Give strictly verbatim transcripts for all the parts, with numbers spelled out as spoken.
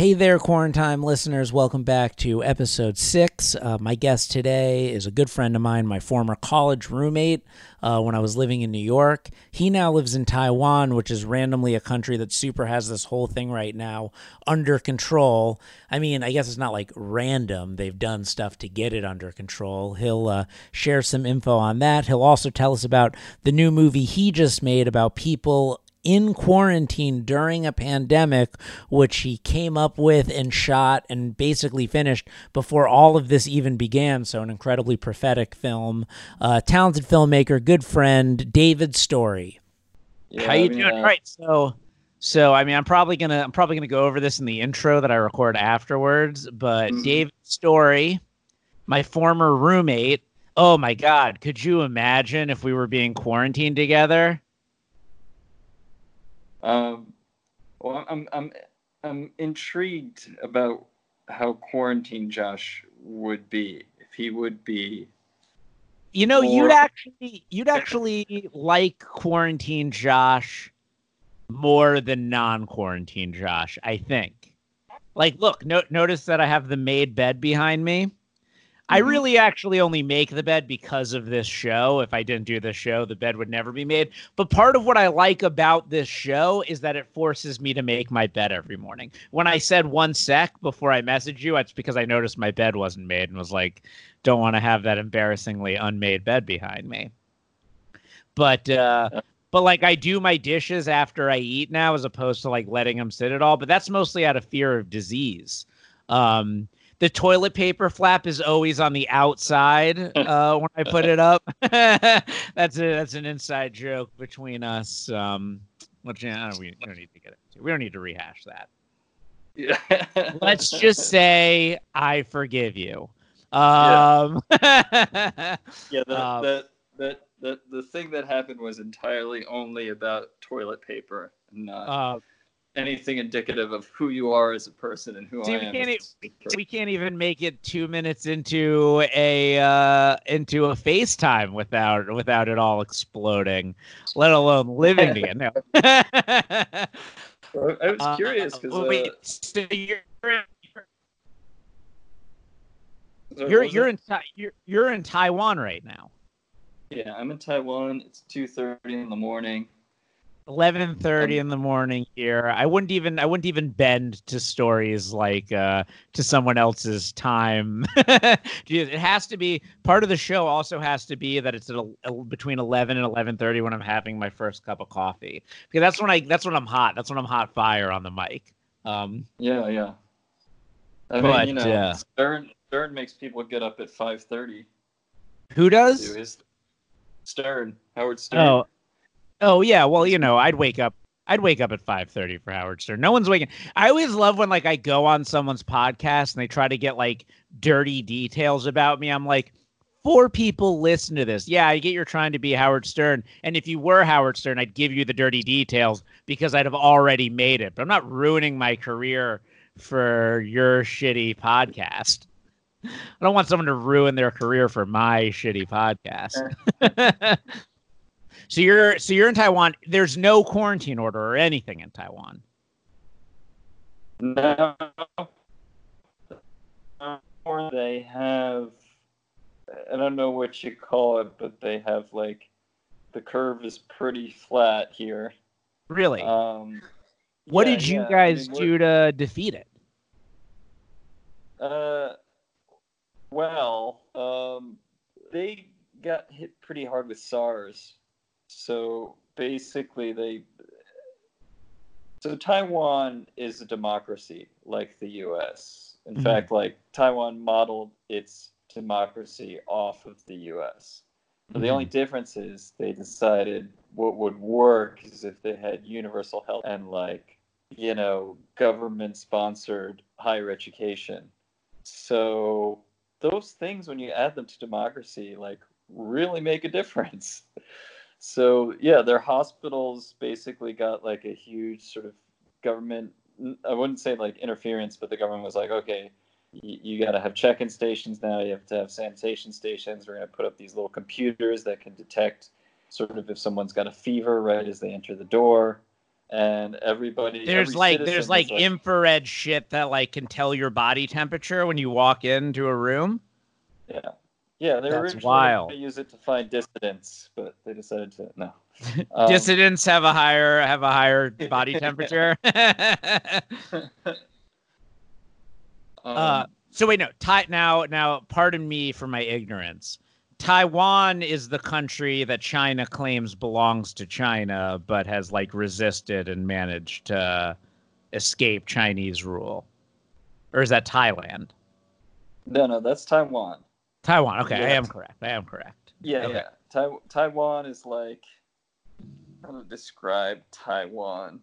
Hey there, Quarantine listeners. Welcome back to episode six. Uh, my guest today is a good friend of mine, my former college roommate uh, when I was living in New York. He now lives in Taiwan, which is randomly a country that super has this whole thing right now under control. I mean, I guess it's not like random. They've done stuff to get it under control. He'll uh, share some info on that. He'll also tell us about the new movie he just made about people in quarantine during a pandemic, which he came up with and shot and basically finished before all of this even began. So an incredibly prophetic film. Uh, talented filmmaker, good friend, David Story. Yeah, How you I mean, doing? Uh, right. So, so I mean, I'm probably gonna I'm probably gonna go over this in the intro that I record afterwards. But mm-hmm. David Story, my former roommate. Oh my God, could you imagine if we were being quarantined together? Um, well, I'm, I'm, I'm intrigued about how quarantine Josh would be, if he would be, you know, more... you'd actually, you'd actually like quarantine Josh more than non-quarantine Josh, I think. Like, look, no, notice that I have the made bed behind me. Mm-hmm. I really actually only make the bed because of this show. If I didn't do this show, the bed would never be made. But part of what I like about this show is that it forces me to make my bed every morning. When I said one sec before I messaged you, it's because I noticed my bed wasn't made and was like, don't want to have that embarrassingly unmade bed behind me. But uh, but like I do my dishes after I eat now as opposed to like letting them sit at all. But that's mostly out of fear of disease. Um The toilet paper flap is always on the outside uh, when I put it up. that's a, that's an inside joke between us. Um, which, uh, we don't need to get into. We don't need to rehash that. Yeah. Let's just say I forgive you. Um, yeah, yeah the, um, the, the, the, the thing that happened was entirely only about toilet paper, not... Uh, anything indicative of who you are as a person and who See, I am. We can't, as a person. we can't even make it two minutes into a uh, into a FaceTime without without it all exploding, let alone living again. No. I was curious because uh, wait, uh, so you're you're you're in you're you're in Taiwan right now. Yeah, I'm in Taiwan. It's two thirty in the morning. Eleven thirty in the morning here. I wouldn't even I wouldn't even bend to stories like uh, to someone else's time. It has to be part of the show. Also has to be that it's at a, between eleven and eleven thirty when I'm having my first cup of coffee, because that's when I that's when I'm hot. That's when I'm hot fire on the mic. Um, yeah, yeah. I but, mean, you know, uh, Stern Stern makes people get up at five thirty. Who does? His, Stern Howard Stern. Oh. Oh yeah, well, you know, I'd wake up. I'd wake up at five thirty for Howard Stern. No one's waking. I always love when like I go on someone's podcast and they try to get like dirty details about me. I'm like, four people listen to this. Yeah, I get you're trying to be Howard Stern, and if you were Howard Stern, I'd give you the dirty details because I'd have already made it. But I'm not ruining my career for your shitty podcast. I don't want someone to ruin their career for my shitty podcast. So you're so you're in Taiwan. There's no quarantine order or anything in Taiwan. No. They have, I don't know what you call it, but they have like, the curve is pretty flat here. Really? Um, what yeah, did you yeah. guys I mean, do to defeat it? Uh, well, um, they got hit pretty hard with SARS. So basically, they. So Taiwan is a democracy like the U S. In mm-hmm. fact, like Taiwan modeled its democracy off of the U S. So mm-hmm. the only difference is they decided what would work is if they had universal health and like, you know, government-sponsored higher education. So those things, when you add them to democracy, like really make a difference. So, yeah, their hospitals basically got, like, a huge sort of government, I wouldn't say, like, interference, but the government was like, okay, you, you got to have check-in stations now, you have to have sanitation stations, we're going to put up these little computers that can detect sort of if someone's got a fever right as they enter the door. and everybody there's every like there's like, like infrared shit that like can tell your body temperature when you walk into a room. Yeah, yeah, they That's were wild. They use it to find dissidents, but they decided to no. Um, dissidents have a higher have a higher body temperature. um, uh, so wait, no. Ty, now, now, pardon me for my ignorance. Taiwan is the country that China claims belongs to China, but has like resisted and managed to escape Chinese rule. Or is that Thailand? No, no, that's Taiwan. Taiwan. Okay, yeah. I am correct. I am correct. Yeah, okay. yeah. Tai- Taiwan is like, how to describe Taiwan?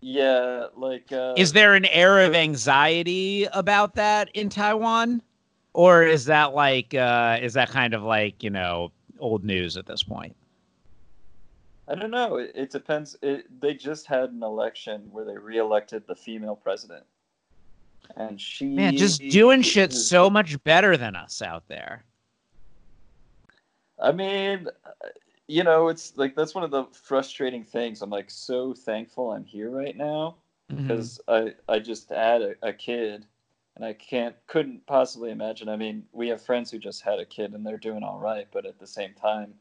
Yeah, like. Uh, is there an air of anxiety about that in Taiwan? Or is that like, uh, is that kind of like, you know, old news at this point? I don't know. It, it depends. It, they just had an election where they reelected the female president. And she... Man, just doing shit so much better than us out there. I mean, you know, it's like, that's one of the frustrating things. I'm like so thankful I'm here right now because mm-hmm. I, I just had a, a kid. And I can't, couldn't possibly imagine. I mean, we have friends who just had a kid and they're doing all right. But at the same time,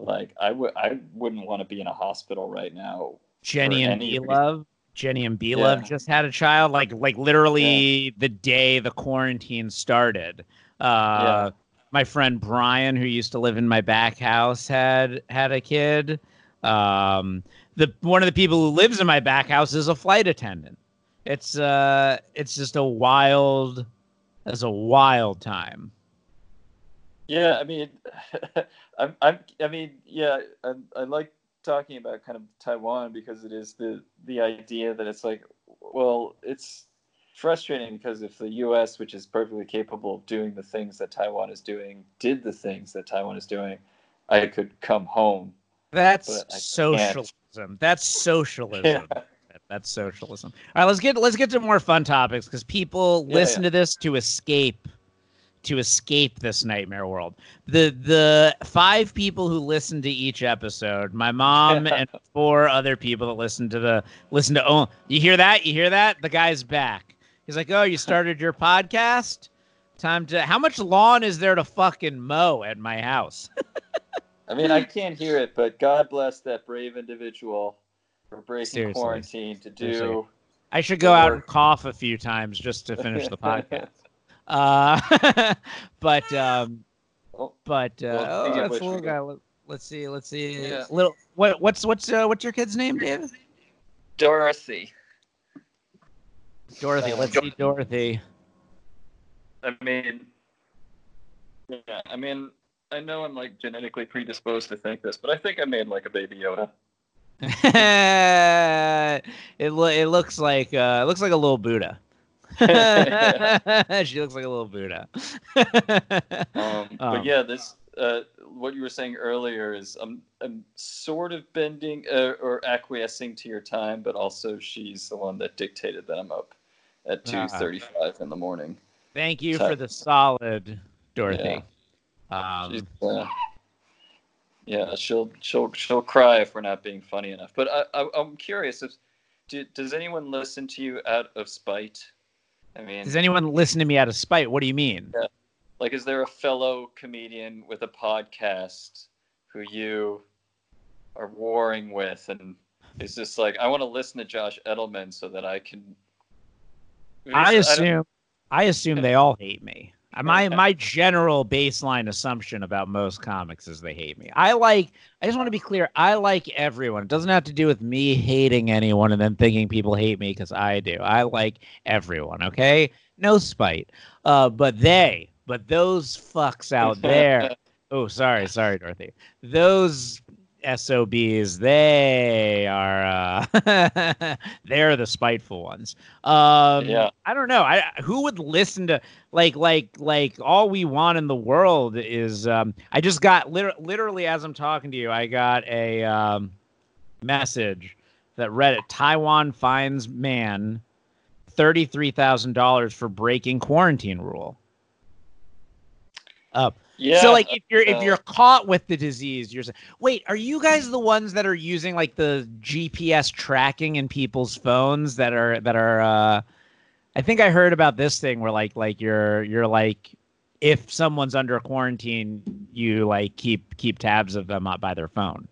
like, I, w- I wouldn't want to be in a hospital right now. Jenny and B-Love. Jenny and B-Love yeah. just had a child. Like, like literally yeah. the day the quarantine started. Uh, yeah. My friend Brian, who used to live in my back house, had had a kid. Um, the one of the people who lives in my back house is a flight attendant. It's uh, it's just a wild, that's a wild time. Yeah, I mean, I'm, I'm, I mean, yeah, I, I like talking about kind of Taiwan because it is the the idea that it's like, well, it's frustrating because if the U S, which is perfectly capable of doing the things that Taiwan is doing, did the things that Taiwan is doing, I could come home. That's socialism. Can't. That's socialism. Yeah. That's socialism. All right, let's get let's get to more fun topics because people yeah, listen yeah. to this to escape, to escape this nightmare world. The the five people who listen to each episode, my mom and four other people that listen to the listen to oh, you hear that? You hear that? The guy's back. He's like, oh, you started your podcast? Time to how much lawn is there to fucking mow at my house? I mean, I can't hear it, but God bless that brave individual. We're breaking Seriously. quarantine to do. Seriously. I should go out and cough a few times just to finish the podcast. Uh, but um, but uh, well, oh, that's a little guy. Let's see. Let's see. Yeah. Little what? What's what's uh, what's your kid's name, David? Dorothy. Dorothy. Let's Dor- see, Dorothy. I mean, yeah. I mean, I know I'm like genetically predisposed to think this, but I think I made like a baby Yoda. it lo- it looks like uh, it looks like a little Buddha. She looks like a little Buddha. um, um, but yeah, this uh, what you were saying earlier is I'm I'm sort of bending uh, or acquiescing to your time, but also she's the one that dictated that I'm up at two thirty-five in the morning. Thank you so, for the solid, Dorothy. Yeah. Um, Yeah, she'll she'll she'll cry if we're not being funny enough. But I, I I'm curious if do, does anyone listen to you out of spite? I mean, does anyone listen to me out of spite? What do you mean? Yeah. Like, is there a fellow comedian with a podcast who you are warring with, and is just like, I want to listen to Josh Edelman so that I can? I assume I, I assume they all hate me. My my general baseline assumption about most comics is they hate me. I like, I just want to be clear, I like everyone. It doesn't have to do with me hating anyone and then thinking people hate me because I do. I like everyone, okay? No spite. Uh, but they, but those fucks out there. Oh, sorry, sorry, Dorothy. Those S O Bs, they are uh, they're the spiteful ones. Um, yeah. I don't know. I who would listen to like like like all we want in the world is um, I just got lit- literally as I'm talking to you, I got a um, message that read it. Taiwan fines man thirty-three thousand dollars for breaking quarantine rule. Up. Uh, Yeah. So like if you're uh, if you're caught with the disease, you're saying, wait, are you guys the ones that are using like the G P S tracking in people's phones that are that are uh I think I heard about this thing where like like you're you're like if someone's under quarantine, you like keep keep tabs of them up by their phone.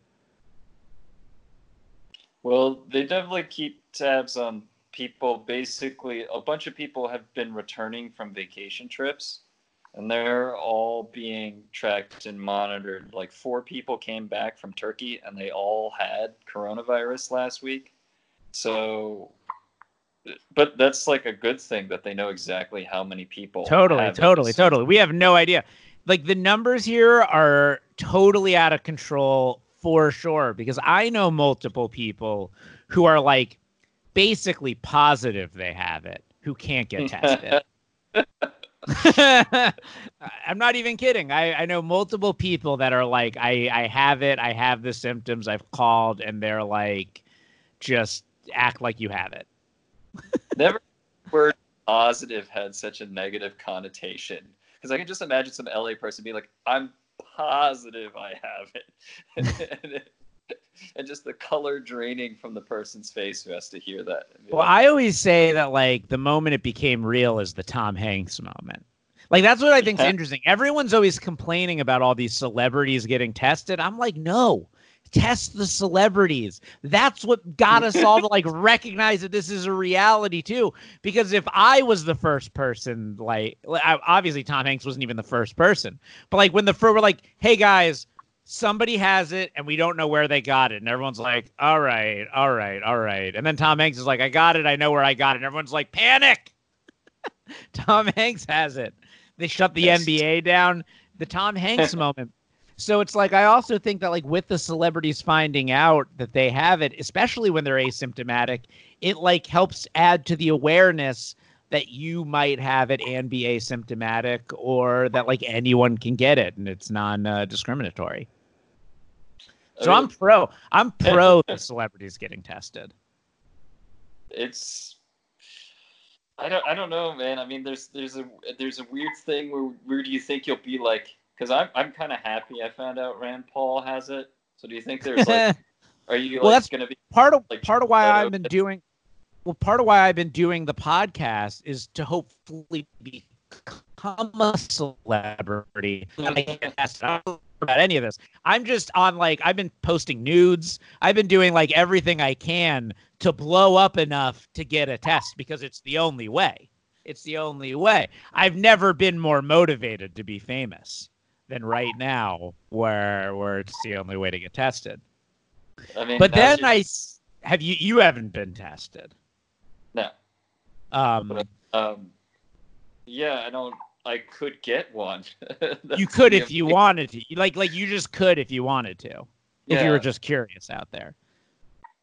Well, they definitely keep tabs on people. Basically, a bunch of people have been returning from vacation trips, and they're all being tracked and monitored. Like four people came back from Turkey, and they all had coronavirus last week. So, but that's like a good thing that they know exactly how many people. Totally, totally, totally. We have no idea. Like the numbers here are totally out of control for sure, because I know multiple people who are like basically positive they have it, who can't get tested. I'm not even kidding. I, I know multiple people that are like, I, I have it. I have the symptoms. I've called, and they're like, just act like you have it. Never the word positive had such a negative connotation, because I can just imagine some L A person being like, I'm positive I have it. and, and, and just the color draining from the person's face who has to hear that. Well, like, I always say that like the moment it became real is the Tom Hanks moment. Like that's what I think's yeah. interesting. Everyone's always complaining about all these celebrities getting tested. I'm like, no, test the celebrities. That's what got us all to like recognize that this is a reality too. Because if I was the first person, like obviously Tom Hanks wasn't even the first person, but like when the first we're like, hey guys, somebody has it and we don't know where they got it. And everyone's like, all right, all right, all right. And then Tom Hanks is like, I got it. I know where I got it. And everyone's like, panic. Tom Hanks has it. They shut the N B A down. The Tom Hanks moment. So it's like, I also think that like with the celebrities finding out that they have it, especially when they're asymptomatic, it like helps add to the awareness that you might have it and be asymptomatic, or that like anyone can get it and it's non uh, discriminatory. So I'm pro. I'm pro the celebrities getting tested. It's, I don't, I don't know, man. I mean, there's, there's a, there's a weird thing where, where do you think you'll be like? Because I'm, I'm kind of happy I found out Rand Paul has it. So do you think there's like, are you well, like going to be part of like, part of why I've been doing? Well, part of why I've been doing the podcast is to hopefully become a celebrity. I can't ask about any of this. I'm just on like I've been posting nudes. I've been doing like everything I can to blow up enough to get a test, because it's the only way. It's the only way. I've never been more motivated to be famous than right now, where where it's the only way to get tested. I mean, but then I have you. You haven't been tested. No. Um, um, yeah, I don't. I could get one. You could if you wanted to. Like, like you just could if you wanted to. Yeah. If you were just curious out there.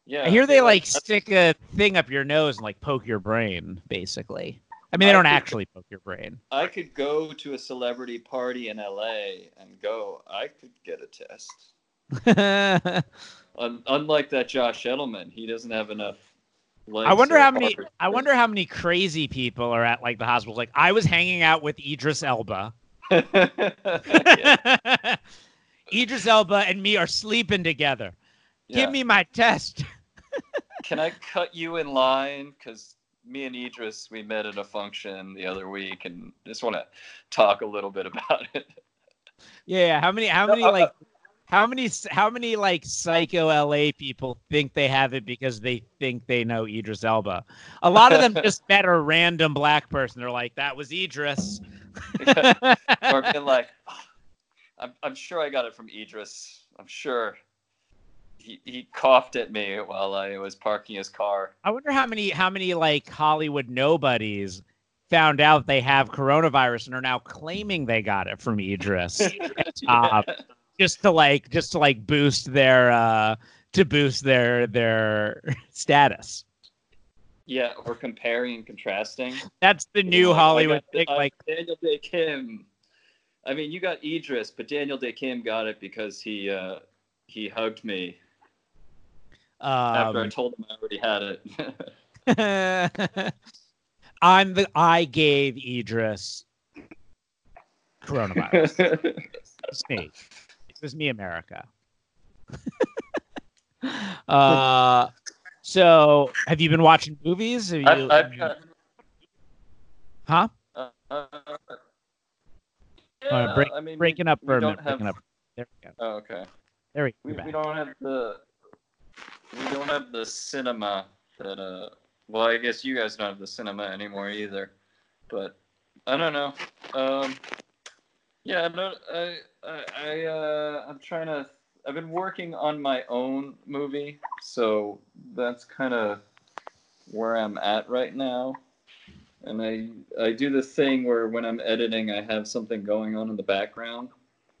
Yeah. I hear they yeah, like that's... stick a thing up your nose and like poke your brain, basically. I mean, they I don't could, actually poke your brain. I could go to a celebrity party in L A and go. I could get a test. Un- unlike that Josh Edelman, he doesn't have enough. I wonder how many I wonder how many crazy people are at like the hospitals. Like I was hanging out with Idris Elba. Idris Elba and me are sleeping together. Yeah. Give me my test. Can I cut you in line? Because me and Idris, we met at a function the other week, and just want to talk a little bit about it. Yeah. How many? How many uh, like? How many how many like psycho L A people think they have it because they think they know Idris Elba? A lot of them just met a random black person. They're like, that was Idris. Or been like, oh, I'm I'm sure I got it from Idris. I'm sure he he coughed at me while I was parking his car. I wonder how many how many like Hollywood nobodies found out they have coronavirus and are now claiming they got it from Idris. yeah. uh, Just to like, just to like boost their, uh, to boost their their status. Yeah, we're comparing and contrasting. That's the new oh, Hollywood thing. The, like uh, Daniel Day Kim. I mean, you got Idris, but Daniel Day Kim got it because he uh, he hugged me um, after I told him I already had it. I'm the I gave Idris coronavirus. It's me. It was me, America. uh, so, have you been watching movies? Have you, I, I, have you... Huh? Uh, uh, yeah, uh, break, I mean, breaking we, up for a minute. Have... Up. There we go. Oh, okay. There we go. We, we don't have the. We don't have the cinema that. Uh, well, I guess you guys don't have the cinema anymore either, but I don't know. Um, yeah, I don't. I. I. I uh, I'm trying to. I've been working on my own movie, so that's kind of where I'm at right now. And I I do this thing where when I'm editing, I have something going on in the background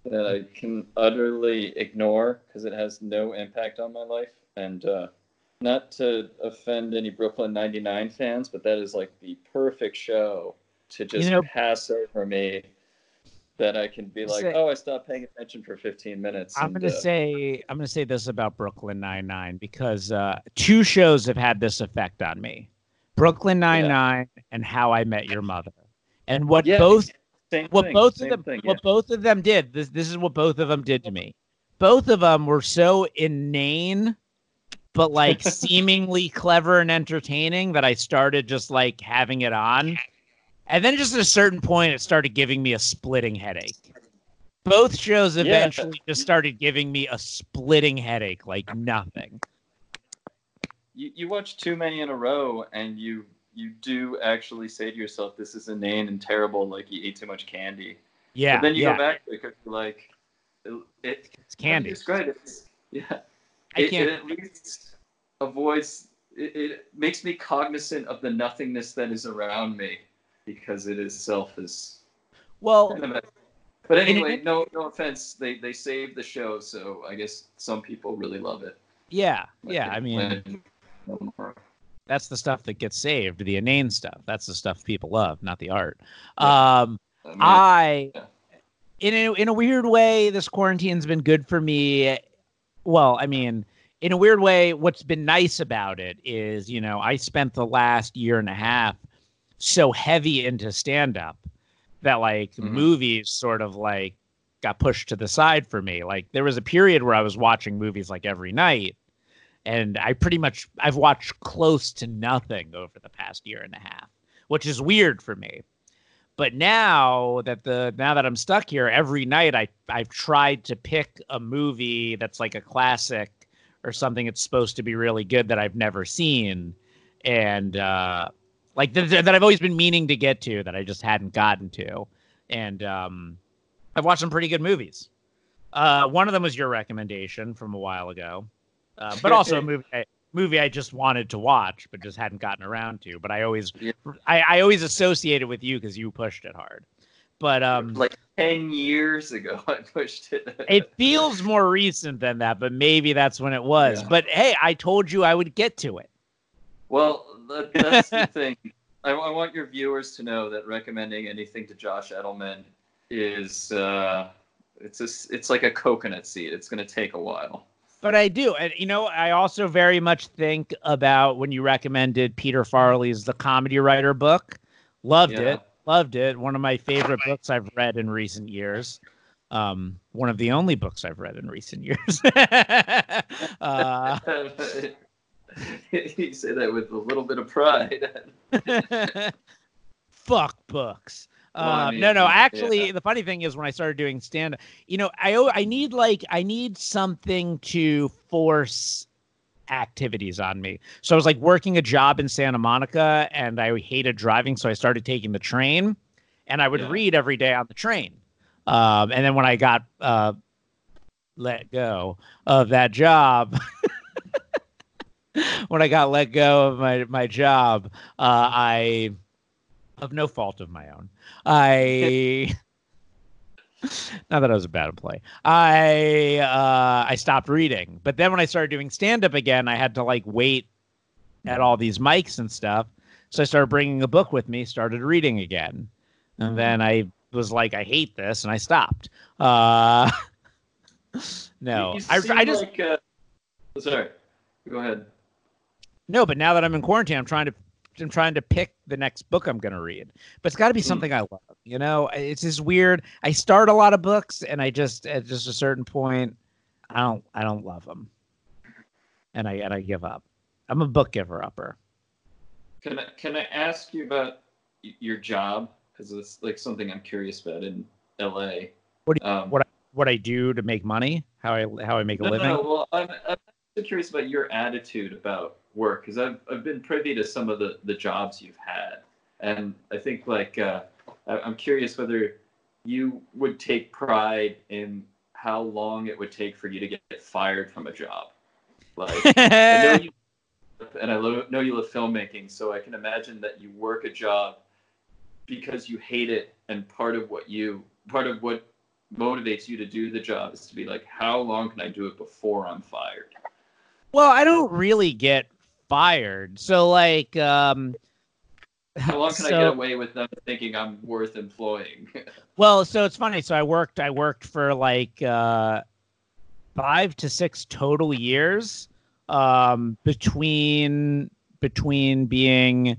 that I can utterly ignore because it has no impact on my life. And uh, not to offend any Brooklyn ninety-nine fans, but that is like the perfect show to just you know, pass over me. That I can be like, say, oh, I stopped paying attention for fifteen minutes. I'm gonna uh, say, I'm gonna say this about Brooklyn Nine-Nine because uh, two shows have had this effect on me: Brooklyn Nine-Nine yeah. and How I Met Your Mother. And what yeah, both, what thing, both of them, thing, yeah. what both of them did. This, this is what both of them did to me. Both of them were so inane, but like seemingly clever and entertaining that I started just like having it on. And then just at a certain point, it started giving me a splitting headache. Both shows eventually yeah. just started giving me a splitting headache like nothing. You, you watch too many in a row, and you you do actually say to yourself, this is inane and terrible, like you ate too much candy. Yeah, But then you yeah. go back because you're like, it, it, it's candy. It's great. It's, yeah. I it, can't. It at least avoids, it, it makes me cognizant of the nothingness that is around me. Because it itself is well, but anyway, it, no, no offense. They they saved the show, so I guess some people really love it. Yeah, like yeah. I mean, that's the stuff that gets saved, the inane stuff. That's the stuff people love, not the art. Yeah. Um, I, mean, I yeah. in a, in a weird way, this quarantine's been good for me. Well, I mean. In a weird way, what's been nice about it is, you know, I spent the last year and a half so heavy into stand-up that like mm-hmm. movies sort of like got pushed to the side for me. Like there was a period where I was watching movies like every night, and I pretty much I've watched close to nothing over the past year and a half, which is weird for me. But now that the now that I'm stuck here every night, I I've tried to pick a movie that's like a classic or something that's supposed to be really good that I've never seen, and uh Like th- that I've always been meaning to get to that I just hadn't gotten to. And um, I've watched some pretty good movies. Uh, one of them was your recommendation from a while ago. Uh, but also a movie I, movie I just wanted to watch but just hadn't gotten around to. But I always yeah. I, I always associate it with you because you pushed it hard. But um, like ten years ago I pushed it. It feels more recent than that, but maybe that's when it was. Yeah. But hey, I told you I would get to it. Well, that, that's the thing. I, I want your viewers to know that recommending anything to Josh Edelman is uh, it's a, it's like a coconut seed. It's going to take a while. But I do. And, you know, I also very much think about when you recommended Peter Farley's The Comedy Writer book. Loved yeah. it. Loved it. One of my favorite books I've read in recent years. Um, one of the only books I've read in recent years. uh You say that with a little bit of pride. Fuck books. Um, well, I mean, no, no. Actually, yeah. the funny thing is when I started doing stand-up, you know, I I need like I need something to force activities on me. So I was like working a job in Santa Monica, and I hated driving, so I started taking the train, and I would yeah. read every day on the train. Um, and then when I got uh, let go of that job. When I got let go of my, my job, uh, I, of no fault of my own, I, not that I was a bad employee, I, uh, I stopped reading. But then when I started doing stand-up again, I had to like wait at all these mics and stuff. So I started bringing a book with me, started reading again. And then I was like, I hate this. And I stopped. Uh, no, I, I just, like, uh, sorry, go ahead. No, but now that I'm in quarantine, I'm trying to am trying to pick the next book I'm going to read, but it's got to be something I love. You know, it's just weird. I start a lot of books, and I just at just a certain point, I don't I don't love them, and I and I give up. I'm a book giver upper. Can I, can I ask you about your job? Because it's like something I'm curious about in L A. What do you, um, what I, what I do to make money? How I how I make no, a living? No, well, I'm, I'm curious about your attitude about work, because I've I've been privy to some of the the jobs you've had, and I think like uh, I'm curious whether you would take pride in how long it would take for you to get fired from a job. Like, I know you, and I lo- know you love filmmaking, so I can imagine that you work a job because you hate it, and part of what you part of what motivates you to do the job is to be like, how long can I do it before I'm fired? Well, I don't really get fired. So, like... Um, How long can so, I get away with them thinking I'm worth employing? Well, so it's funny. So I worked I worked for, like, uh, five to six total years um, between between being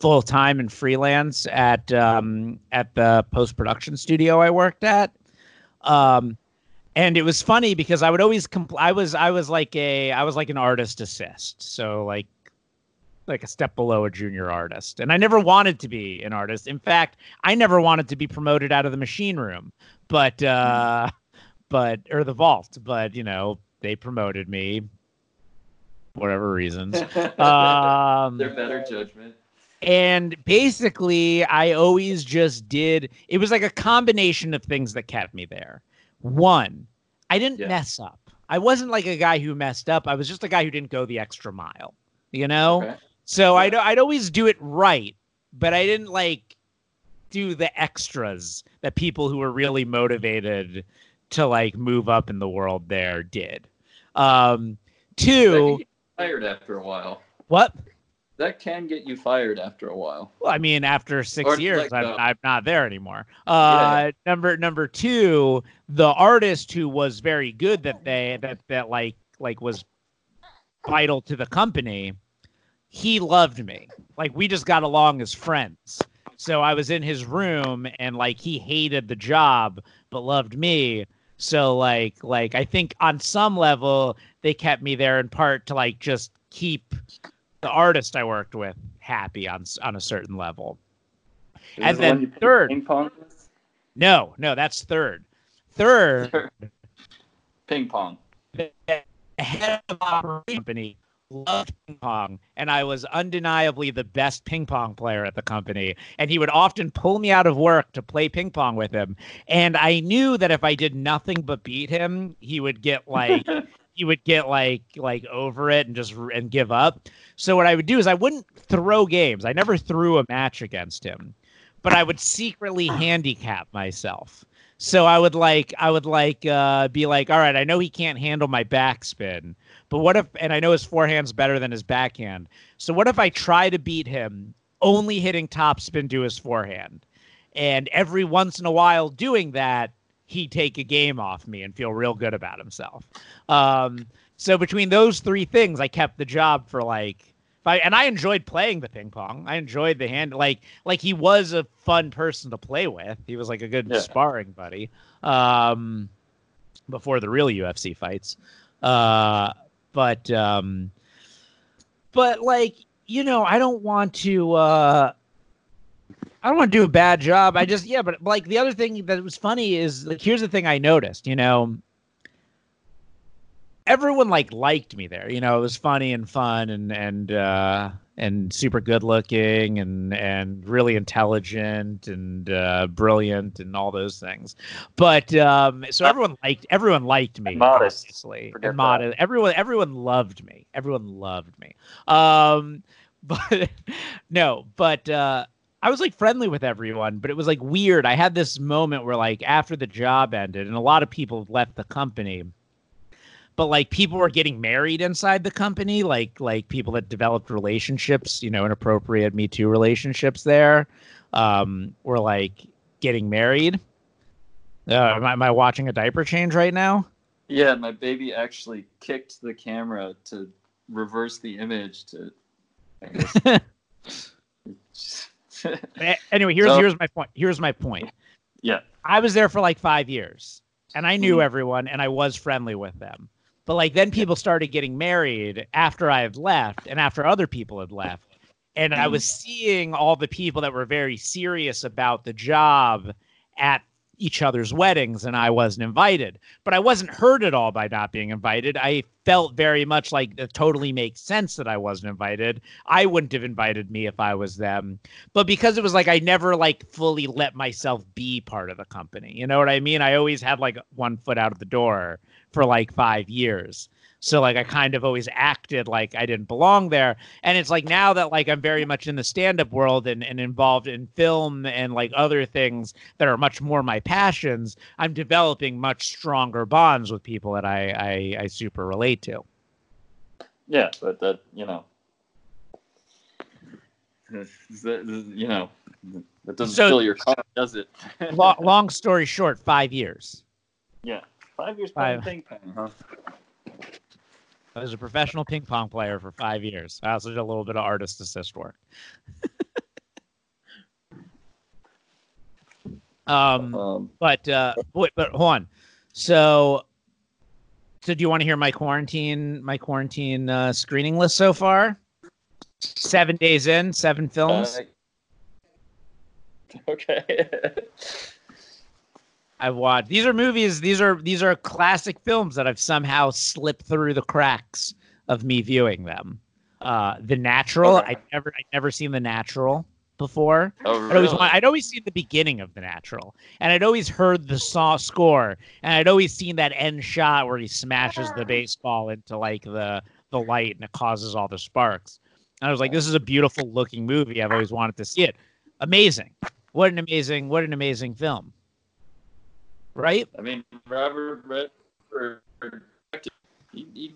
full-time and freelance at, um, at the post-production studio I worked at. Um And it was funny because I would always compl- I was I was like a I was like an artist assist, so like like a step below a junior artist. And I never wanted to be an artist. In fact, I never wanted to be promoted out of the machine room, but uh, but or the vault. But you know, they promoted me, whatever reasons. um, Their better judgment. And basically, I always just did. It was like a combination of things that kept me there. One, I didn't yeah. mess up. I wasn't like a guy who messed up. I was just a guy who didn't go the extra mile, you know? Okay. So yeah. I'd, I'd always do it right, but I didn't like do the extras that people who were really motivated to like move up in the world there did. Um, two, that can get you fired after a while. What? That can get you fired after a while. Well, I mean, after six or years, I'm, I'm not there anymore. Uh, yeah. Number number two, the artist who was very good that they that that like like was vital to the company, he loved me. Like we just got along as friends. So I was in his room, and like he hated the job but loved me. So like like I think on some level they kept me there in part to like just keep the artist I worked with happy on on a certain level. Is and then the third, ping pong? no, no, that's third. Third, sure. Ping pong. The head of operations company loved ping pong, and I was undeniably the best ping pong player at the company. And he would often pull me out of work to play ping pong with him. And I knew that if I did nothing but beat him, he would get like. You would get like like over it and just and give up. So what I would do is I wouldn't throw games. I never threw a match against him, but I would secretly handicap myself. So I would like I would like uh, be like, all right, I know he can't handle my backspin, but what if? And I know his forehand's better than his backhand. So what if I try to beat him only hitting topspin to his forehand, and every once in a while doing that, he'd take a game off me and feel real good about himself. Um, so between those three things, I kept the job for like five. And I enjoyed playing the ping pong. I enjoyed the hand. Like, like he was a fun person to play with. He was like a good yeah. sparring buddy um, before the real U F C fights. Uh, but, um, but like, you know, I don't want to, uh, I don't want to do a bad job. I just, yeah, but like the other thing that was funny is like, here's the thing I noticed, you know, everyone like liked me there, you know, it was funny and fun and, and, uh, and super good looking and, and really intelligent and, uh, brilliant and all those things. But, um, so everyone liked, everyone liked me. And modest. Obviously. And modest. Everyone, everyone loved me. Everyone loved me. Um, but no, but, uh, I was like friendly with everyone, but it was like weird. I had this moment where like after the job ended and a lot of people left the company, but like people were getting married inside the company, like like people that developed relationships, you know, inappropriate Me Too relationships there um, were like getting married. Uh, am, I, am I watching a diaper change right now? Yeah, my baby actually kicked the camera to reverse the image to... I guess. Anyway, here's so, here's my point. Here's my point. Yeah. I was there for like five years and I knew mm-hmm. everyone and I was friendly with them. But like then people started getting married after I had left and after other people had left. And mm-hmm. I was seeing all the people that were very serious about the job at each other's weddings, and I wasn't invited. But I wasn't hurt at all by not being invited. I felt very much like it totally makes sense that I wasn't invited. I wouldn't have invited me if I was them. But because it was like I never like fully let myself be part of the company. You know what I mean? I always had like one foot out of the door for like five years. So like I kind of always acted like I didn't belong there. And it's like now that like I'm very much in the stand-up world and, and involved in film and like other things that are much more my passions, I'm developing much stronger bonds with people that I, I, I super relate to. Yeah, but that, you know, you know, that doesn't so, fill your car, does it? long, long story short, five years. Yeah, five years playing ping pong, huh? I was a professional ping pong player for five years. I also did a little bit of artist assist work. um, um, but uh, wait, but hold on. So, so do you want to hear my quarantine, my quarantine uh, screening list so far? Seven days in, seven films. Uh, okay. I've watched. These are movies. These are these are classic films that I've somehow slipped through the cracks of me viewing them. Uh, The Natural. Okay. I never I never seen The Natural before. Oh, really? I'd always I'd always seen the beginning of The Natural, and I'd always heard the saw score, and I'd always seen that end shot where he smashes the baseball into like the the light, and it causes all the sparks. And I was like, this is a beautiful looking movie. I've always wanted to see it. Amazing! What an amazing what an amazing film. Right? I mean, Robert Redford, he, he,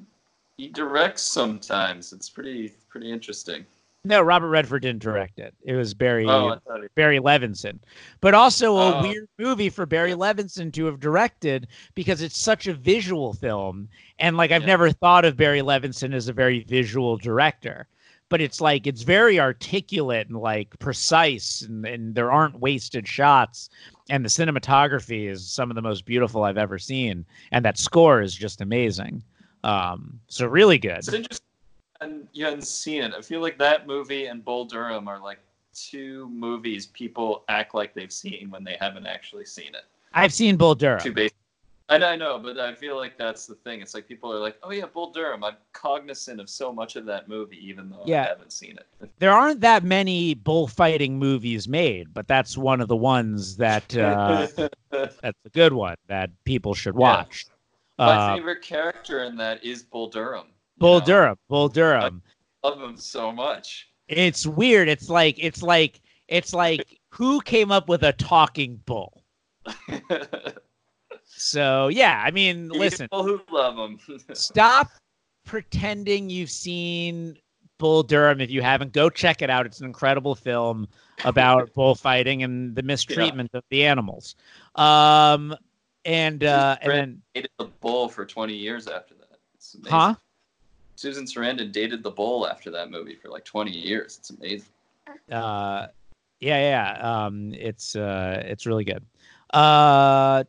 he directs sometimes. It's pretty pretty interesting. No, Robert Redford didn't direct it. It was Barry, oh, he... Barry Levinson. But also a oh. weird movie for Barry Levinson to have directed because it's such a visual film. And, like, I've yeah. never thought of Barry Levinson as a very visual director. But it's, like, it's very articulate and, like, precise. And, and there aren't wasted shots. And the cinematography is some of the most beautiful I've ever seen. And that score is just amazing. Um, so really good. It's interesting and you hadn't seen it. I feel like that movie and Bull Durham are like two movies people act like they've seen when they haven't actually seen it. I've seen Bull Durham. Two basic. I know, I know, but I feel like that's the thing. It's like people are like, oh, yeah, Bull Durham. I'm cognizant of so much of that movie, even though yeah. I haven't seen it. There aren't that many bullfighting movies made, but that's one of the ones that uh, that's a good one that people should watch. Yeah. My uh, favorite character in that is Bull Durham. Bull know? Durham. Bull Durham. I love him so much. It's weird. It's like it's like it's like who came up with a talking bull? So, yeah, I mean, listen. People who love them. Stop pretending you've seen Bull Durham if you haven't. Go check it out. It's an incredible film about bullfighting and the mistreatment yeah. of the animals. Um, and uh, and dated the bull for twenty years after that. It's amazing. Huh? Susan Sarandon dated the bull after that movie for like twenty years. It's amazing. Uh, yeah, yeah. Um, it's uh, it's really good. Uh.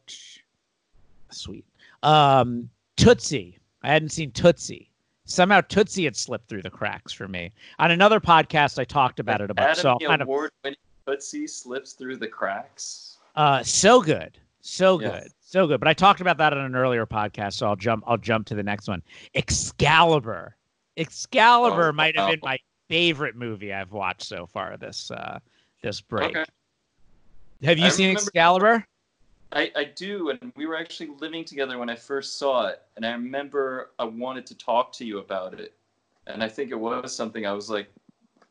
Sweet. Um, Tootsie. I hadn't seen Tootsie. Somehow Tootsie had slipped through the cracks for me. On another podcast, I talked about it. About Academy so Award-winning Tootsie slips through the cracks. Uh, so good, so yeah. good, so good. But I talked about that on an earlier podcast, so I'll jump. I'll jump to the next one. Excalibur. Excalibur oh, might have oh. been my favorite movie I've watched so far this uh, this break. Okay. Have you I seen remember- Excalibur? I, I do, and we were actually living together when I first saw it, and I remember I wanted to talk to you about it, and I think it was something I was like,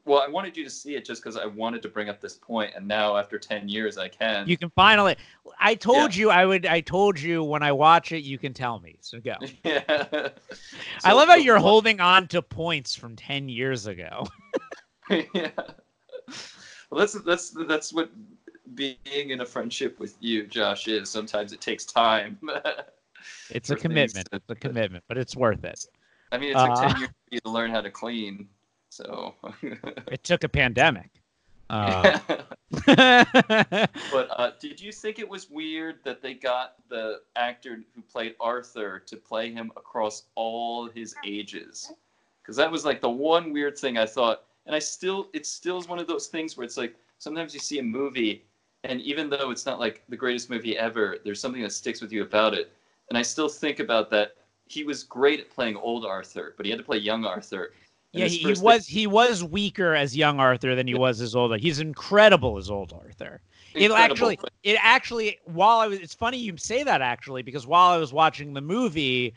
well, I wanted you to see it just because I wanted to bring up this point, and now after ten years, I can. You can finally. I told yeah. you I would. I told you when I watch it, you can tell me. So go. Yeah. So I love how you're holding on to points from ten years ago. yeah. Well, that's that's that's what. Being in a friendship with you, Josh, is sometimes it takes time. It's a commitment. It's a commitment, but it's worth it. I mean, it took uh, ten years for you to learn how to clean. So it took a pandemic. Uh. But uh, did you think it was weird that they got the actor who played Arthur to play him across all his ages? Because that was like the one weird thing I thought. And I still, it still is one of those things where it's like, sometimes you see a movie, and even though it's not like the greatest movie ever, there's something that sticks with you about it. And I still think about that. He was great at playing old Arthur, but he had to play young Arthur. Yeah, he, he was thing. He was weaker as young Arthur than he yeah. was as old. He's incredible as old Arthur. It actually, it actually, while I was, it's funny you say that actually, because while I was watching the movie,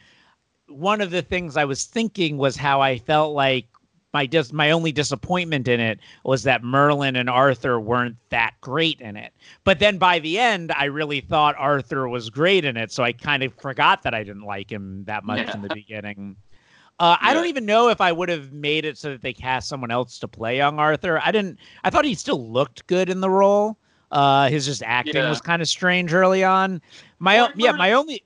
one of the things I was thinking was how I felt like my just my only disappointment in it was that Merlin and Arthur weren't that great in it. But then by the end, I really thought Arthur was great in it, so I kind of forgot that I didn't like him that much yeah. in the beginning. Uh, yeah. I don't even know if I would have made it so that they cast someone else to play young Arthur. I didn't. I thought he still looked good in the role. Uh, his just acting yeah. was kind of strange early on. My or, yeah, or... my only.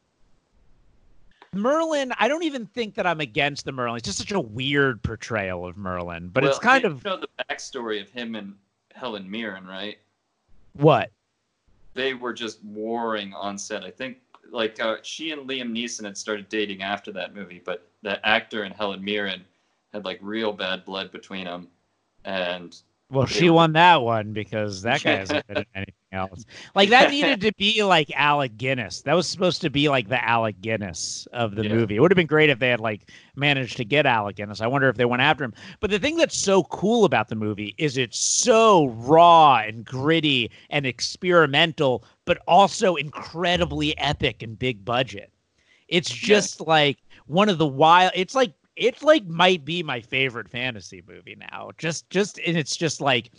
Merlin, I don't even think that I'm against the Merlin. It's just such a weird portrayal of Merlin, but well, it's kind you of... know the backstory of him and Helen Mirren, right? What? They were just warring on set. I think like uh, she and Liam Neeson had started dating after that movie, but the actor and Helen Mirren had like real bad blood between them. And well, she were... won that one because that guy hasn't been in anything else. Like that needed to be like Alec Guinness. That was supposed to be like the Alec Guinness of the yeah. movie. It would have been great if they had like managed to get Alec Guinness. I wonder if they went after him. But the thing that's so cool about the movie is it's so raw and gritty and experimental, but also incredibly epic and big budget. It's just yeah. like one of the wild. It's like it's like might be my favorite fantasy movie now. Just just and it's just like.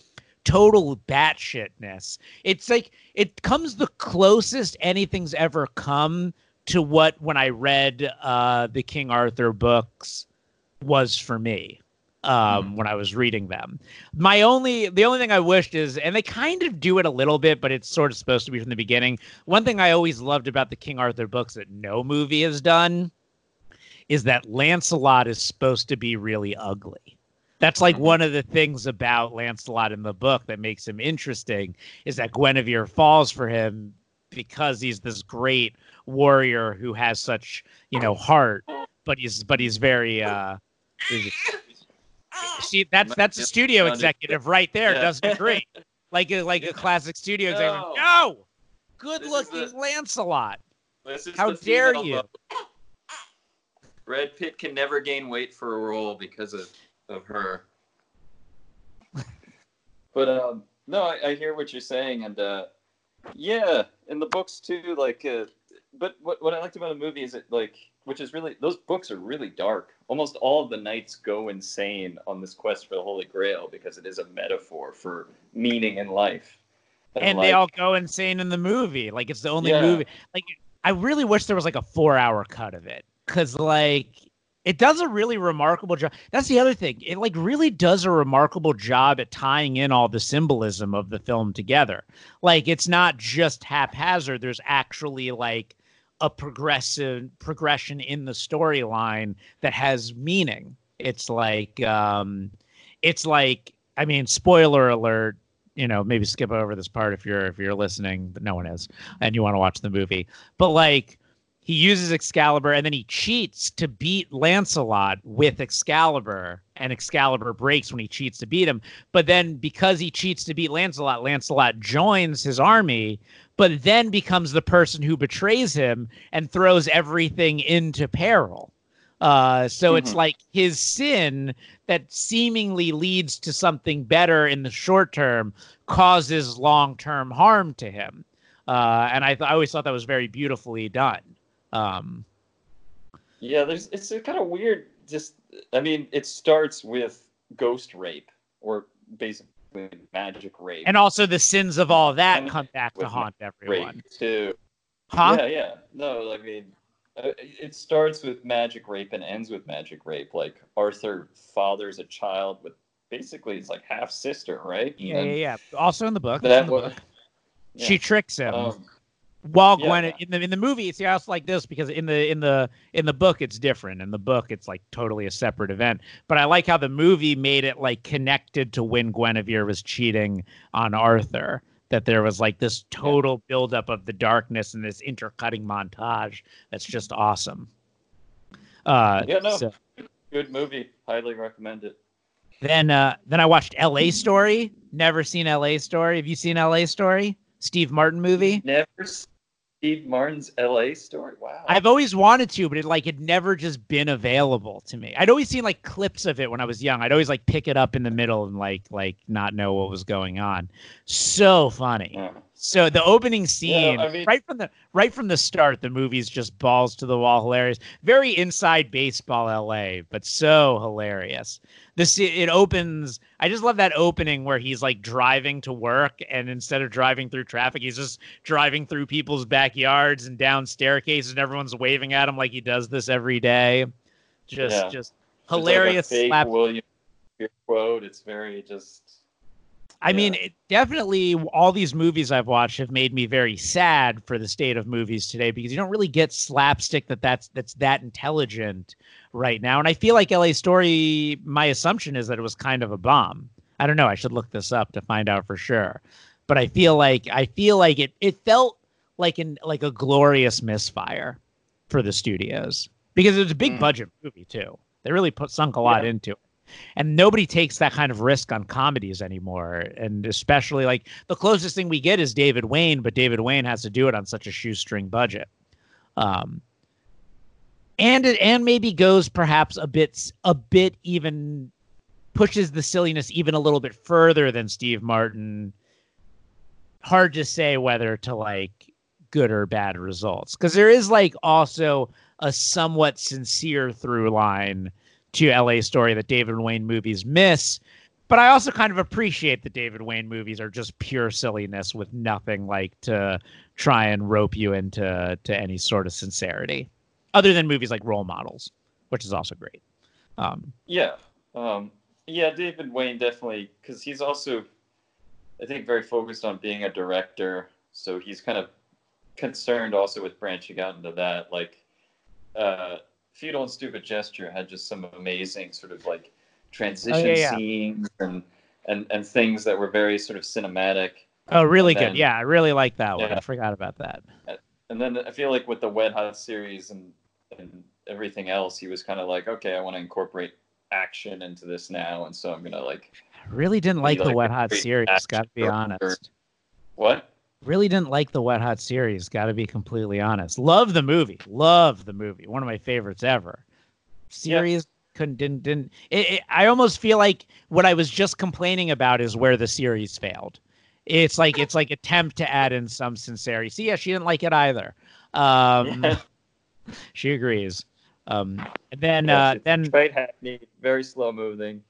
Total batshitness. It's like it comes the closest anything's ever come to what when I read uh, the King Arthur books was for me um, mm. when I was reading them. My only the only thing I wished is, and they kind of do it a little bit, but it's sort of supposed to be from the beginning. One thing I always loved about the King Arthur books that no movie has done is that Lancelot is supposed to be really ugly. That's like one of the things about Lancelot in the book that makes him interesting is that Guinevere falls for him because he's this great warrior who has such, you know, heart, but he's but he's very uh he's, see that's that's a studio executive right there, yeah. doesn't agree. Like a like a classic studio executive. No, no! Good this looking the, Lancelot. How dare you? Book. Brad Pitt can never gain weight for a role because of of her. But um no I, I hear what you're saying, and uh yeah in the books too, like uh, but what, what I liked about the movie is it like which is really those books are really dark. Almost all of the knights go insane on this quest for the Holy Grail because it is a metaphor for meaning in life, and, and like, they all go insane in the movie. Like it's the only yeah. movie like I really wish there was like a four hour cut of it, because like it does a really remarkable job. That's the other thing. It like really does a remarkable job at tying in all the symbolism of the film together. Like it's not just haphazard. There's actually like a progressive progression in the storyline that has meaning. It's like, um, it's like, I mean, spoiler alert, you know, maybe skip over this part if you're, if you're listening, but no one is, and you want to watch the movie, but like, he uses Excalibur, and then he cheats to beat Lancelot with Excalibur, and Excalibur breaks when he cheats to beat him. But then because he cheats to beat Lancelot, Lancelot joins his army, but then becomes the person who betrays him and throws everything into peril. Uh, so mm-hmm. it's like his sin that seemingly leads to something better in the short term causes long-term harm to him. Uh, and I, th- I always thought that was very beautifully done. Um, yeah, there's it's kind of weird. Just, I mean, it starts with ghost rape, or basically magic rape, and also the sins of all that and come back to haunt everyone. Rape too. Huh? Yeah, yeah. No, I mean, it starts with magic rape and ends with magic rape. Like Arthur fathers a child with basically it's like half sister, right? And yeah, yeah, yeah. Also in the book. That was. Yeah. She tricks him. Um, while Gwen yeah. in the in the movie it's house like this, because in the in the in the book it's different. In the book it's like totally a separate event. But I like how the movie made it like connected to when Guinevere was cheating on Arthur, that there was like this total yeah. buildup of the darkness and this intercutting montage that's just awesome. Uh, yeah, no, so. Good movie. Highly recommend it. Then, uh, then I watched L A Story. Never seen L A Story. Have you seen L A Story? Steve Martin movie. Never seen Steve Martin's L A Story. Wow. I've always wanted to, but it like it never just been available to me. I'd always seen like clips of it when I was young. I'd always like pick it up in the middle and like like not know what was going on. So funny. Yeah. So the opening scene, yeah, I mean, right from the right from the start, the movie's just balls to the wall hilarious. Very inside baseball L A, but so hilarious. This it opens. I just love that opening where he's like driving to work, and instead of driving through traffic, he's just driving through people's backyards and down staircases, and everyone's waving at him like he does this every day. Just yeah. just hilarious. Like slap William quote. It's very just. I yeah. mean, it definitely all these movies I've watched have made me very sad for the state of movies today, because you don't really get slapstick that that's that's that intelligent right now. And I feel like L A Story, my assumption is that it was kind of a bomb. I don't know. I should look this up to find out for sure. But I feel like I feel like it it felt like an like a glorious misfire for the studios, because it was a big mm. budget movie, too. They really put sunk a lot yeah. into it. And nobody takes that kind of risk on comedies anymore. And especially like the closest thing we get is David Wayne, but David Wayne has to do it on such a shoestring budget. Um, and it, and maybe goes perhaps a bit, a bit even pushes the silliness even a little bit further than Steve Martin. Hard to say whether to like good or bad results, because there is like also a somewhat sincere through line to L A Story that David Wayne movies miss, but I also kind of appreciate that David Wayne movies are just pure silliness with nothing like to try and rope you into to any sort of sincerity, other than movies like Role Models, which is also great. Um, yeah. Um, yeah, David Wayne definitely, because he's also, I think, very focused on being a director, so he's kind of concerned also with branching out into that, like, uh, Futile and Stupid Gesture had just some amazing sort of like transition oh, yeah, yeah. scenes and, and and things that were very sort of cinematic. Oh, really then, good. Yeah, I really like that one. Yeah. I forgot about that. And then I feel like with the Wet Hot series and, and everything else, he was kind of like, okay, I want to incorporate action into this now. And so I'm going to like... I really didn't like, like the Wet Hot series, gotta be honest. Or, what? Really didn't like the Wet Hot series, got to be completely honest. Love the movie. Love the movie. One of my favorites ever. Series yeah. couldn't didn't didn't it, it, I almost feel like what I was just complaining about is where the series failed. It's like it's like attempt to add in some sincerity. See, yeah, she didn't like it either. Um yeah. She agrees. Um and then yeah, uh then quite happy, very slow moving.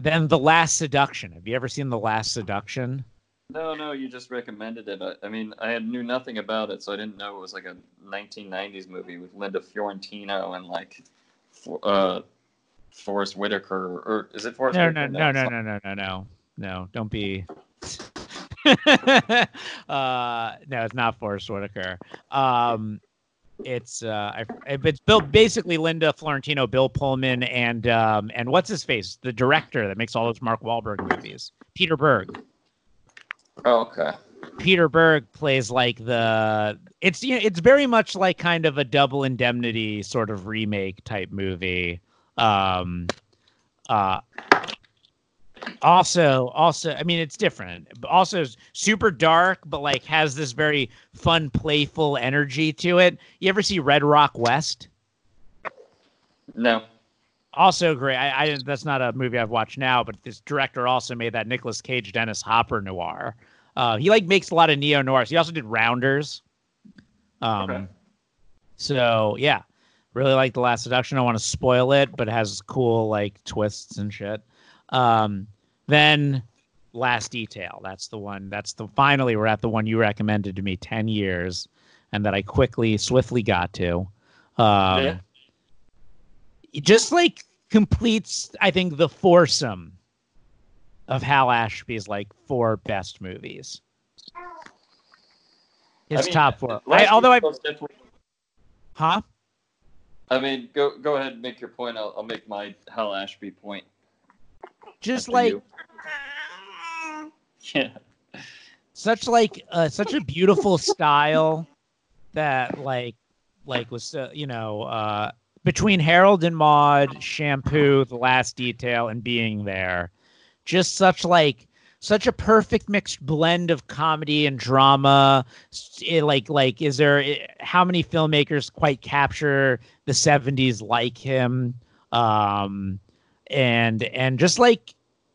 Then The Last Seduction. Have you ever seen The Last Seduction? No, no, you just recommended it. I, I mean, I knew nothing about it, so I didn't know it was like a nineteen nineties movie with Linda Fiorentino and like for, uh, Forrest Whitaker. Or is it Forrest no, Whitaker? No, no, no, no, no, no, no, no. Don't be. uh, no, it's not Forrest Whitaker. Um, it's uh, I, it's Bill, basically Linda Fiorentino, Bill Pullman, and um, and what's his face, the director that makes all those Mark Wahlberg movies, Peter Berg. Oh, okay. Peter Berg plays like the it's you know, it's very much like kind of a Double Indemnity sort of remake type movie. Um, uh, also, also, I mean, it's different. Also, super dark, but like has this very fun, playful energy to it. You ever see Red Rock West? No. Also great. I, I that's not a movie I've watched now, but this director also made that Nicolas Cage, Dennis Hopper noir. Uh, he like makes a lot of neo noirs. He also did Rounders. Um, okay. So yeah, really like The Last Seduction. I don't want to spoil it, but it has cool like twists and shit. Um, then Last Detail. That's the one. That's the finally we're at the one you recommended to me ten years, and that I quickly swiftly got to. Um, yeah. It just like completes, I think, the foursome of Hal Ashby's like four best movies. His I mean, top four. I, although I, definitely... huh? I mean, go go ahead and make your point. I'll, I'll make my Hal Ashby point. Just like, you. yeah, such like uh, such a beautiful style that like like was uh, you know uh, between Harold and Maude, Shampoo, The Last Detail, and Being There, just such like. Such a perfect mixed blend of comedy and drama. It, like, like, is there it, how many filmmakers quite capture the seventies like him? Um, and and just like,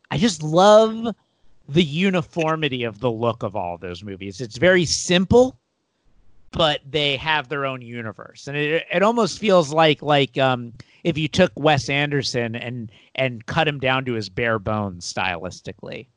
I just love the uniformity of the look of all those movies. It's very simple, but they have their own universe, and it it almost feels like like um, if you took Wes Anderson and and cut him down to his bare bones stylistically.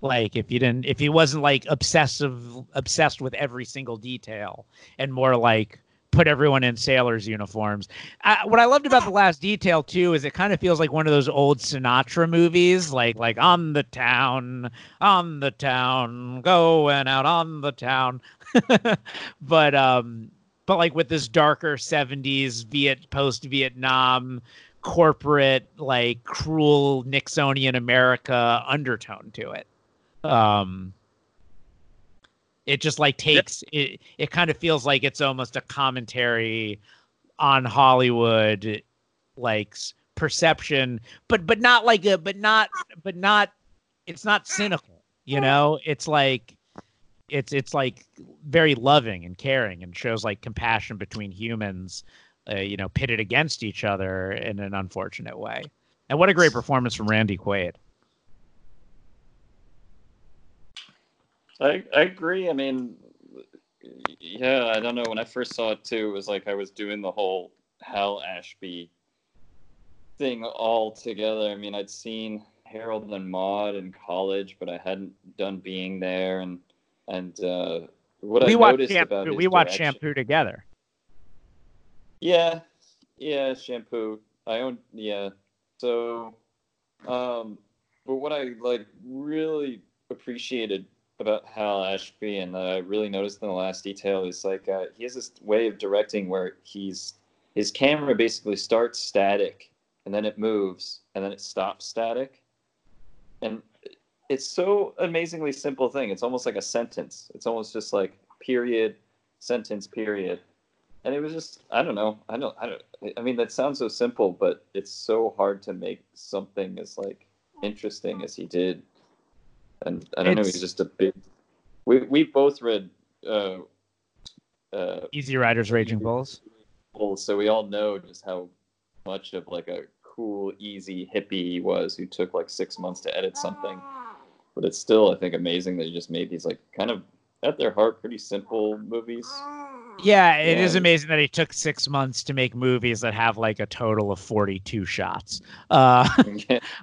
Like if you didn't, if he wasn't like obsessive, obsessed with every single detail, and more like put everyone in sailors' uniforms. I, what I loved about The Last Detail too is it kind of feels like one of those old Sinatra movies, like like on the town, on the town, going out on the town, but um, but like with this darker seventies Viet post Vietnam. Corporate, like cruel Nixonian America undertone to it. Um, it just like takes yeah. it. It kind of feels like it's almost a commentary on Hollywood, like perception, but but not like a but not but not. It's not cynical, you know. It's like it's it's like very loving and caring, and shows like compassion between humans. Uh, you know, pitted against each other in an unfortunate way. And what a great performance from Randy Quaid. I, I agree. I mean, yeah, I don't know. When I first saw it, too, it was like I was doing the whole Hal Ashby thing all together. I mean, I'd seen Harold and Maude in college, but I hadn't done Being There. And, and uh, what we I noticed shampoo. about We watched direction, Shampoo together. Yeah, yeah, Shampoo. I own, yeah. So, um, but what I, like, really appreciated about Hal Ashby, and I uh, really noticed in The Last Detail, is, like, uh, he has this way of directing where he's, his camera basically starts static, and then it moves, and then it stops static. And it's so amazingly simple thing. It's almost like a sentence. It's almost just, like, period, sentence, period. And it was just, I don't know, I don't, I don't, I mean, that sounds so simple, but it's so hard to make something as, like, interesting as he did. And I don't it's, know, he's just a big, we we both read, uh, uh, Easy Riders, Raging Bulls. Bulls. So we all know just how much of, like, a cool, easy hippie he was who took, like, six months to edit something. But it's still, I think, amazing that he just made these, like, kind of, at their heart, pretty simple movies. Yeah, it yeah. is amazing that he took six months to make movies that have like a total of forty-two shots. Uh,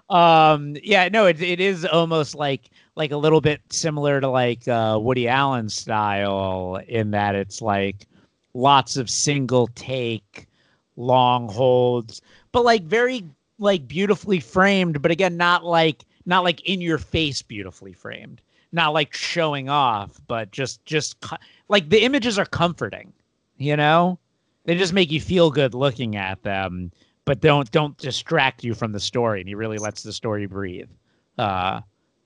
um, yeah, no, it it is almost like like a little bit similar to like uh, Woody Allen's style in that it's like lots of single take, long holds, but like very like beautifully framed. But again, not like not like in your face, beautifully framed. Not like showing off, but just just like the images are comforting, you know, they just make you feel good looking at them, but don't don't distract you from the story. And he really lets the story breathe. Uh,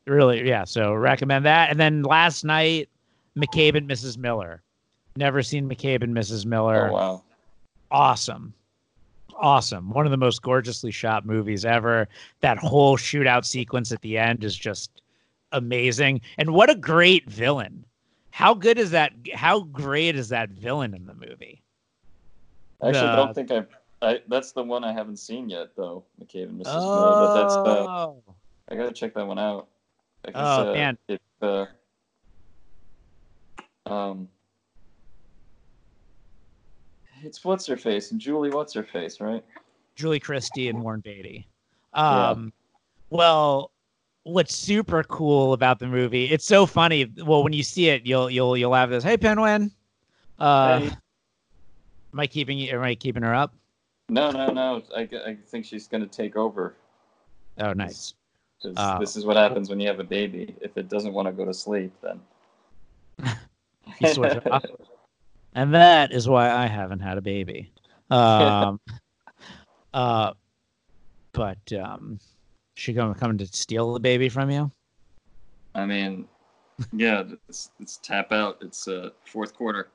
really. Yeah. So recommend that. And then last night, McCabe and Missus Miller. Never seen McCabe and Missus Miller. Oh, wow. Awesome. Awesome. One of the most gorgeously shot movies ever. That whole shootout sequence at the end is just amazing. And what a great villain. How good is that? How great is that villain in the movie? I actually uh, don't think I, I... That's the one I haven't seen yet, though. McCabe and Missus Oh. Miller. But that's, uh, I gotta check that one out. I guess, oh, uh, man. If, uh, um, it's What's-Her-Face and Julie What's-Her-Face, right? Julie Christie and Warren Beatty. Um, yeah. Well... What's super cool about the movie? It's so funny. Well, when you see it, you'll you'll you'll have this. Hey, Penguin. Uh, hey. Am I keeping you? Am I keeping her up? No, no, no. I, I think she's gonna take over. Oh, nice. Just, uh, this is what happens when you have a baby. If it doesn't want to go to sleep, then you switch off. And that is why I haven't had a baby. Um, uh, but um, she gonna come to steal the baby from you? I mean, yeah, it's, it's tap out. It's uh, fourth quarter.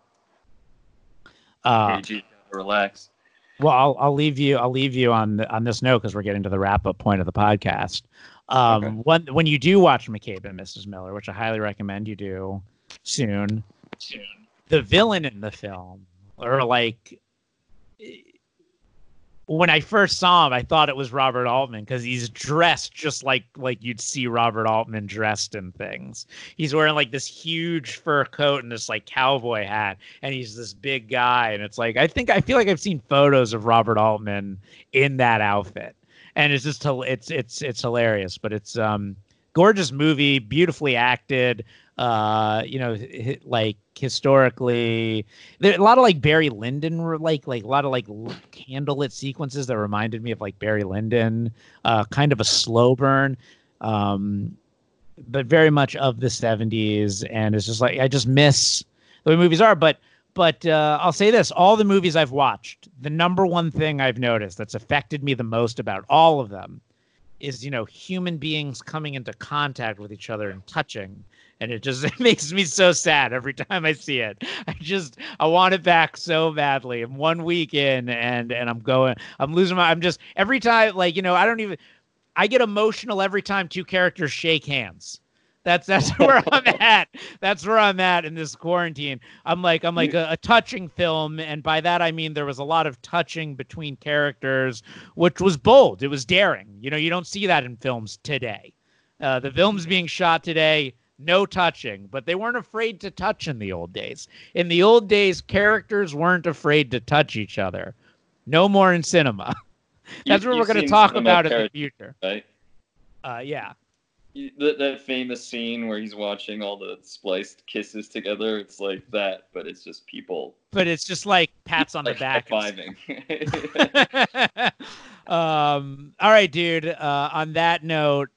Uh, K G, relax. Well, I'll I'll leave you I'll leave you on the, on this note because we're getting to the wrap up point of the podcast. Um, okay. When when you do watch McCabe and Missus Miller, which I highly recommend you do soon, soon. The villain in the film, or like when I first saw him, I thought it was Robert Altman because he's dressed just like like you'd see Robert Altman dressed in things. He's wearing like this huge fur coat and this like cowboy hat, and he's this big guy. And it's like I think I feel like I've seen photos of Robert Altman in that outfit, and it's just it's it's it's hilarious. But it's um gorgeous movie, beautifully acted. Uh, you know, hi, like historically, there a lot of like Barry Lyndon, like like a lot of like candlelit sequences that reminded me of like Barry Lyndon. Uh, kind of a slow burn, um, but very much of the seventies. And it's just like I just miss the way movies are. But but uh, I'll say this: all the movies I've watched, the number one thing I've noticed that's affected me the most about all of them is, you know, human beings coming into contact with each other and touching. And it just it makes me so sad every time I see it. I just I want it back so badly. I'm one week in and and I'm going I'm losing my I'm just every time like, you know, I don't even I get emotional every time two characters shake hands. That's that's where I'm at. That's where I'm at in this quarantine. I'm like I'm like a, a touching film, and by that I mean there was a lot of touching between characters, which was bold. It was daring. You know, you don't see that in films today. Uh, the films being shot today, no touching, but they weren't afraid to touch in the old days. In the old days, characters weren't afraid to touch each other. No more in cinema. That's you, what we're going to talk about in the future. Right? Uh, yeah. That, that famous scene where he's watching all the spliced kisses together, it's like that, but it's just people. But it's just like pats on like the back. High-fiving. um, all right, dude. Uh, on that note,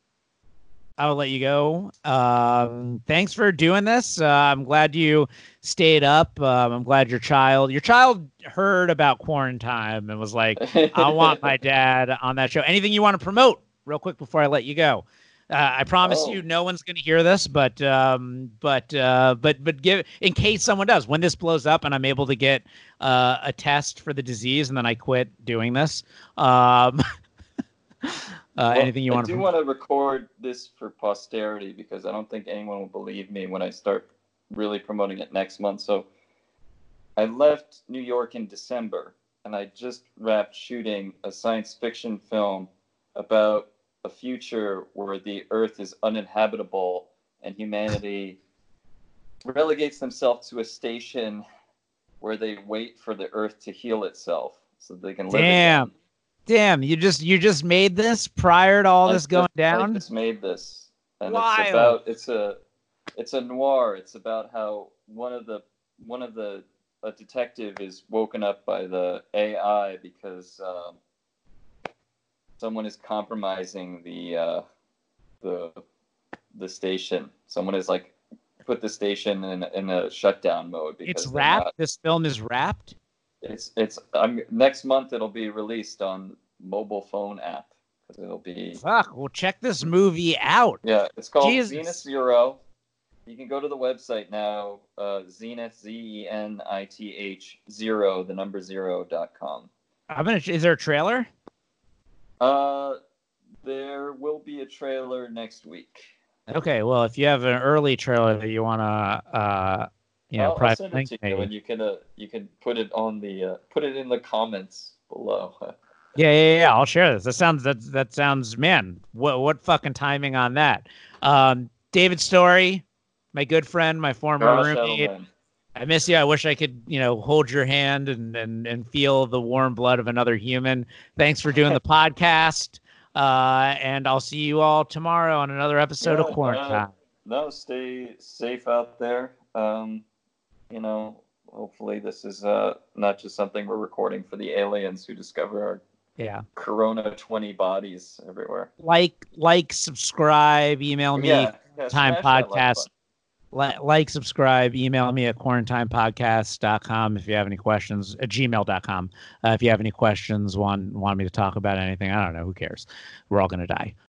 I'll let you go. Um, thanks for doing this. Uh, I'm glad you stayed up. Um, I'm glad your child, your child heard about Quarantine and was like, I want my dad on that show. Anything you want to promote real quick before I let you go? Uh, I promise oh. you, no one's going to hear this, but, um, but, uh, but, but give in case someone does, when this blows up and I'm able to get uh, a test for the disease and then I quit doing this. Um, Uh, well, anything you want to? I do want to record this for posterity because I don't think anyone will believe me when I start really promoting it next month. So I left New York in December, and I just wrapped shooting a science fiction film about a future where the Earth is uninhabitable and humanity relegates themselves to a station where they wait for the Earth to heal itself so they can live. Damn. Damn, you just you just made this prior to all I this just, going down? I just made this. And Wild. it's about it's a it's a noir. It's about how one of the one of the a detective is woken up by the A I because um, someone is compromising the uh, the the station. Someone is like put the station in in a shutdown mode because it's wrapped. Not... This film is wrapped. It's it's I'm next month it'll be released on mobile phone app because it'll be fuck. Well, check this movie out. Yeah, it's called Jesus. Zenith Zero. You can go to the website now. Uh, Zenith Z E N I T H Zero the number zero dot com. I'm gonna. Is there a trailer? Uh, there will be a trailer next week. Okay. Well, if you have an early trailer that you wanna uh. Yeah, I'll send it to you, and you can uh, you can put it on the uh, put it in the comments below. yeah, yeah, yeah. I'll share this. That sounds that that sounds man. What what fucking timing on that? Um, David Story, my good friend, my former Girl roommate. Settlement. I miss you. I wish I could, you know, hold your hand and and and feel the warm blood of another human. Thanks for doing the podcast, uh, and I'll see you all tomorrow on another episode yeah, of Quarantine. No, no, stay safe out there. Um, You know, hopefully this is uh, not just something we're recording for the aliens who discover our yeah. Corona twenty bodies everywhere. Like, like, subscribe, email me, yeah, yeah, time podcast. Like, subscribe, email me at quarantine podcast dot com if you have any questions, at gmail dot com. Uh, if you have any questions, want, want me to talk about anything, I don't know, who cares? We're all going to die.